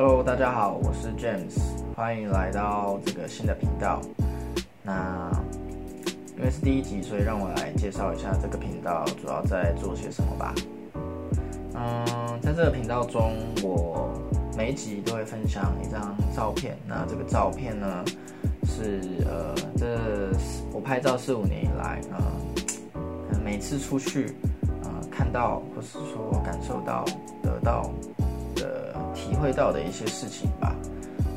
Hello， 大家好，我是 James， 欢迎来到这个新的频道。那因为是第一集，所以让我来介绍一下这个频道主要在做些什么吧。在这个频道中，我每一集都会分享一张照片。那这个照片呢，是我拍照4-5年以来，每次出去看到或是说感受到、得到的、体会到的一些事情吧。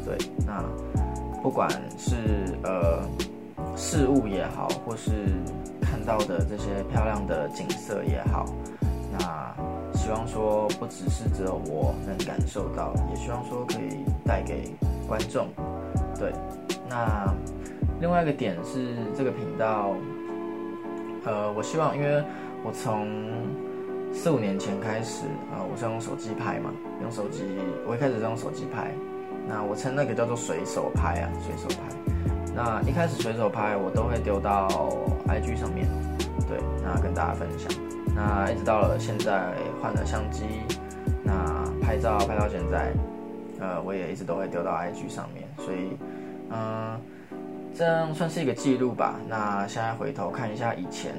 对，那不管是事物也好，或是看到的这些漂亮的景色也好，那希望说不只是只有我能感受到，也希望说可以带给观众。对，那另外一个点是这个频道，我希望因为我从4-5年前开始我是用手机拍嘛，我一开始是用手机拍，那我称那个叫做随手拍。那一开始随手拍我都会丢到 IG 上面，对，那跟大家分享。那一直到了现在换了相机，那拍到现在，我也一直都会丢到 IG 上面，所以这样算是一个记录吧。那现在回头看一下以前，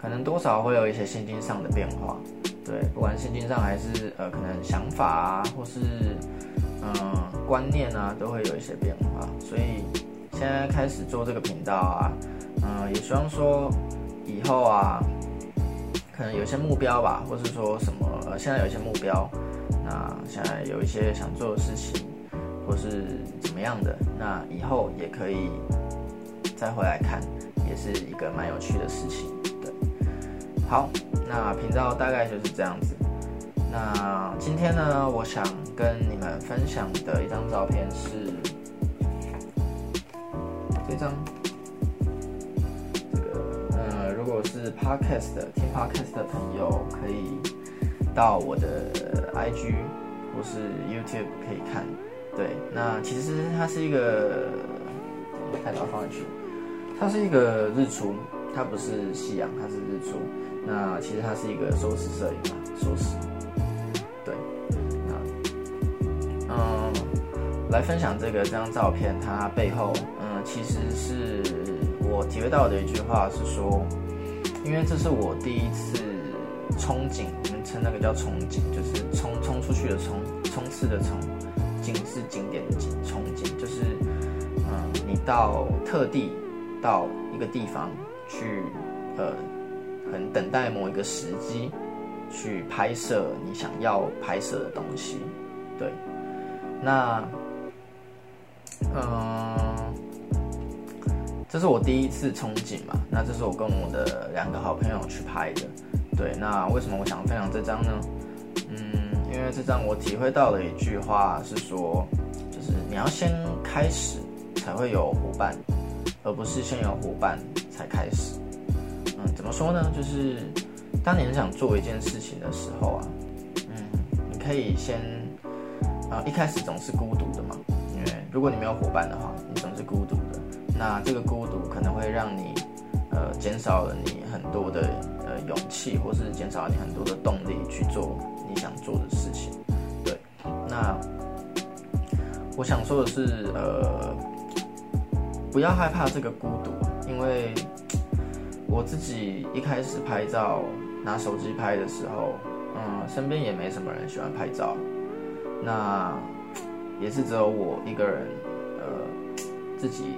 可能多少会有一些心境上的变化，对，不管心境上还是可能想法啊，或是观念啊，都会有一些变化。所以现在开始做这个频道啊，也希望说以后啊，可能有一些目标吧，或是说什么现在有一些目标，那现在有一些想做的事情，或是怎么样的，那以后也可以再回来看，也是一个蛮有趣的事情。对，好，那频道大概就是这样子。那今天呢，我想跟你们分享的一张照片是这张，这个如果是 podcast 听 podcast 的朋友，可以到我的 IG 或是 YouTube 可以看。对，那其实它是一个，太早放进去，它是一个日出，它不是夕阳，它是日出。那其实它是一个收拾摄影嘛，对，那来分享这张照片，它背后其实是我体会到的一句话是说，因为这是我第一次憧憬，我们称那个叫憧憬，就是冲出去的冲，冲刺的冲，景是景点的景，憧憬就是你到特地到一个地方去很等待某一个时机，去拍摄你想要拍摄的东西。对，那这是我第一次憧憬嘛，那这是我跟我的2个好朋友去拍的。对，那为什么我想分享这张呢？因为这张我体会到的一句话是说，就是你要先开始才会有伙伴，而不是先有伙伴才开始。怎么说呢？就是当你很想做一件事情的时候啊，你可以先，一开始总是孤独的嘛，因为如果你没有伙伴的话，你总是孤独的。那这个孤独可能会让你，减少了你很多的勇气，或是减少了你很多的动力去做你想做的事情。对，那我想说的是，不要害怕这个孤独，因为我自己一开始拍照拿手机拍的时候，身边也没什么人喜欢拍照，那也是只有我一个人，自己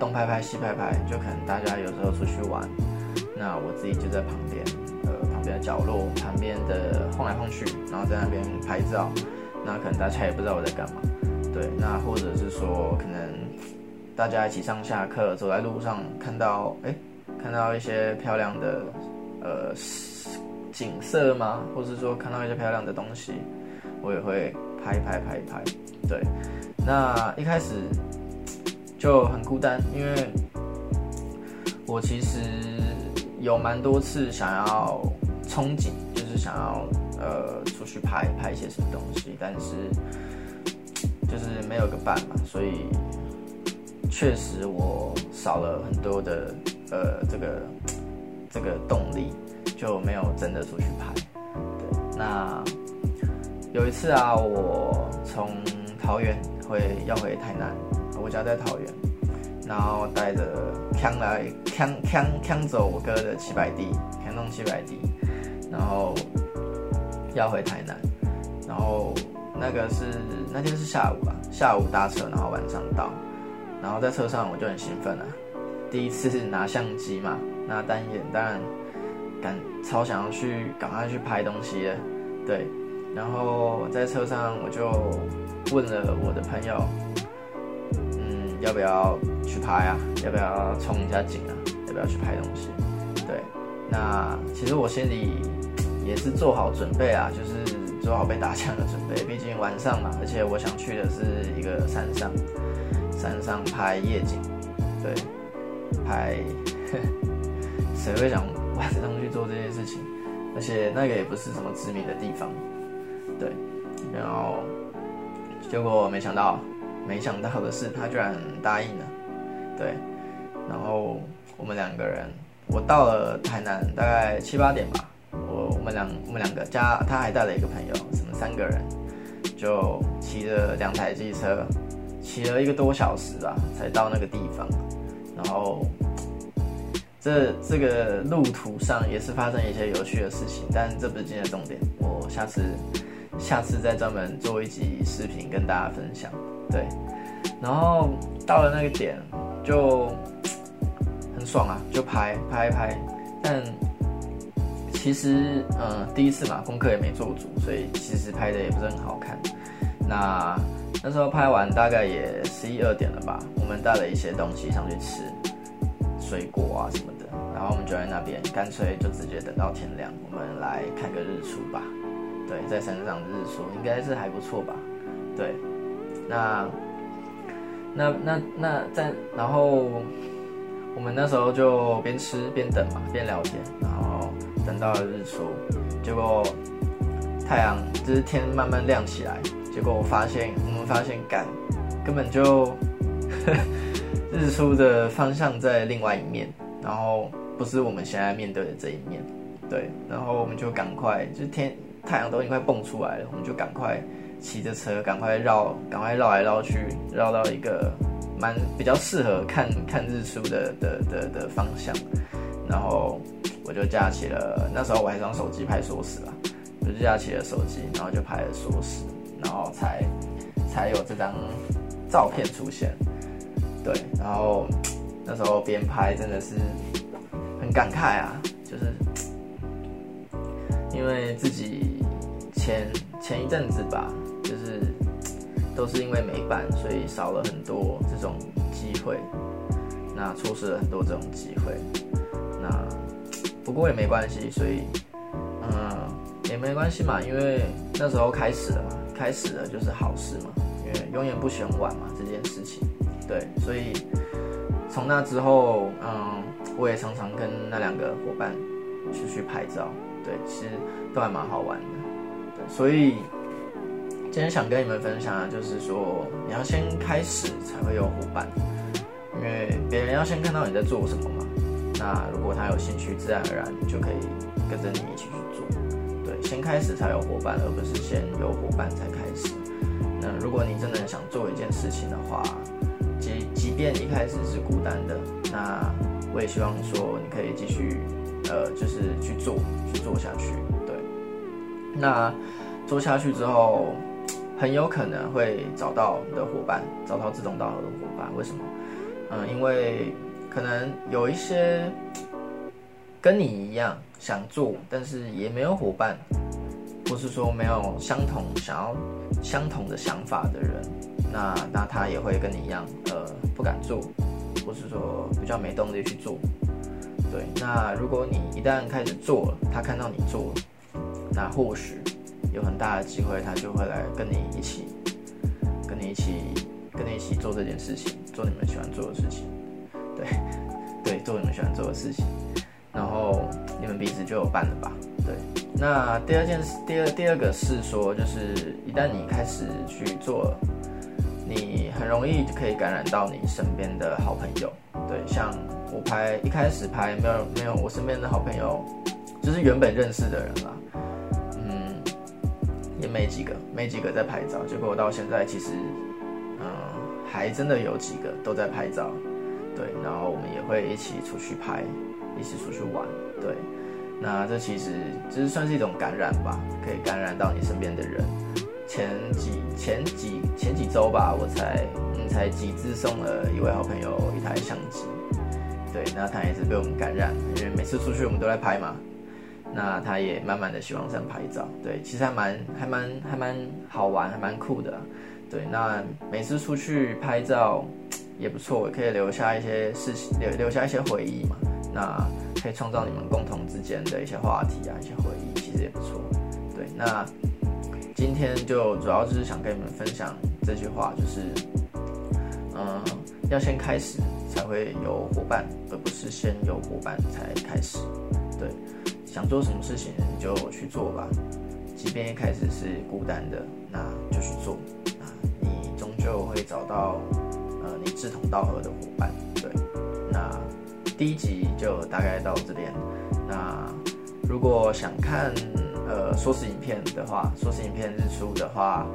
东拍拍西拍拍，就可能大家有时候出去玩，那我自己就在旁边的角落，旁边的晃来晃去，然后在那边拍照，那可能大家也不知道我在干嘛。对，那或者是说可能大家一起上下课走在路上，看到一些漂亮的景色吗？或是说看到一些漂亮的东西，我也会拍。对，那一开始就很孤单，因为我其实有蛮多次想要憧憬，就是想要出去拍一些什么东西，但是就是没有个伴嘛，所以确实我少了很多的这个动力，就没有真的出去拍。对，那有一次啊，我从桃园要回台南，我家在桃园，然后带着扛走我哥的700D，扛700D，然后要回台南，然后那天是下午吧，下午搭车，然后晚上到，然后在车上我就很兴奋啊，第一次拿相机嘛，拿单眼，当然超想要去赶快去拍东西的，对。然后在车上我就问了我的朋友，要不要去拍啊？要不要冲一下景啊？要不要去拍东西？对，那其实我心里也是做好准备啊，就是做好被打枪的准备，毕竟晚上嘛，而且我想去的是一个山上拍夜景，对，拍，谁会想晚上去做这些事情？而且那个也不是什么知名的地方。对，然后结果没想到的是，他居然答应了。对，然后我们两个人，我到了台南大概7、8点吧，我们两个加他还带了一个朋友，我们3个人就骑着2台机车，骑了1个多小时吧，才到那个地方。然后这个路途上也是发生一些有趣的事情，但这不是今天的重点，我下次再专门做一集视频跟大家分享。对，然后到了那个点就很爽啊，就拍，但其实第一次嘛，功课也没做足，所以其实拍的也不是很好看。那时候拍完大概也11、12点了吧，我们带了一些东西上去吃，水果啊什么的，然后我们就在那边干脆就直接等到天亮，我们来看个日出吧。对，在山上的日出应该是还不错吧？对，然后我们那时候就边吃边等嘛，边聊天，然后等到了日出，结果太阳就是天慢慢亮起来，结果我们发现根本就日出的方向在另外一面，然后不是我们现在面对的这一面。对，然后我们就赶快就太阳都已经快蹦出来了，我们就赶快骑着车，赶快绕来绕去，绕到一个比较适合看日出的方向。然后我就架起了，那时候我还是用手机拍缩时啦，我就架起了手机，然后就拍了缩时，然后才有这张照片出现。对，然后那时候边拍真的是很感慨啊，就是因为自己前一阵子吧，就是都是因为没伴，所以少了很多这种机会，那错失了很多这种机会，那不过也没关系，所以也没关系嘛，因为那时候开始了就是好事嘛，因为永远不嫌晚嘛这件事情。对，所以从那之后，我也常常跟那2个伙伴去拍照，对，其实都还蛮好玩的。所以今天想跟你们分享的就是说，你要先开始才会有伙伴，因为别人要先看到你在做什么嘛。那如果他有兴趣，自然而然就可以跟着你一起去做。对，先开始才有伙伴，而不是先有伙伴才开始。那如果你真的想做一件事情的话，即便一开始是孤单的，那我也希望说你可以继续就是去做下去。那做下去之后，很有可能会找到你的伙伴，找到志同道合的伙伴。为什么？因为可能有一些跟你一样想做，但是也没有伙伴，或是说没有相同的想法的人，那他也会跟你一样，不敢做，或是说比较没动力去做。对，那如果你一旦开始做了，他看到你做了，那或许有很大的机会，他就会来跟你一起做这件事情，做你们喜欢做的事情，对，做你们喜欢做的事情，然后你们彼此就有伴了吧？对。那第二个是说，就是一旦你开始去做了，你很容易就可以感染到你身边的好朋友。对，像我一开始拍没有我身边的好朋友，就是原本认识的人啦。也没几个在拍照。结果我到现在其实，还真的有几个都在拍照，对。然后我们也会一起出去拍，一起出去玩，对。那这其实就是算是一种感染吧，可以感染到你身边的人。前几周吧，我才集资送了一位好朋友一台相机，对，那他也是被我们感染，因为每次出去我们都在拍嘛，那他也慢慢的喜欢上拍照，对，其实还蛮好玩，还蛮酷的，对，那每次出去拍照也不错，可以留下一些事情，留下一些回忆嘛，那可以创造你们共同之间的一些话题啊，一些回忆，其实也不错，对，那。今天就主要就是想跟你们分享这句话，就是，要先开始才会有伙伴，而不是先有伙伴才开始。对，想做什么事情你就去做吧，即便一开始是孤单的，那就去做，那你终究会找到你志同道合的伙伴。对，那第一集就大概到这边。那如果想看。说史影片的话，说史影片日出的话，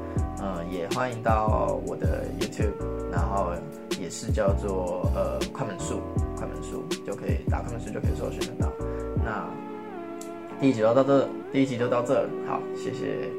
也欢迎到我的 YouTube， 然后也是叫做快门树就可以打快门树就可以搜寻得到。那第一集就到这，好，谢谢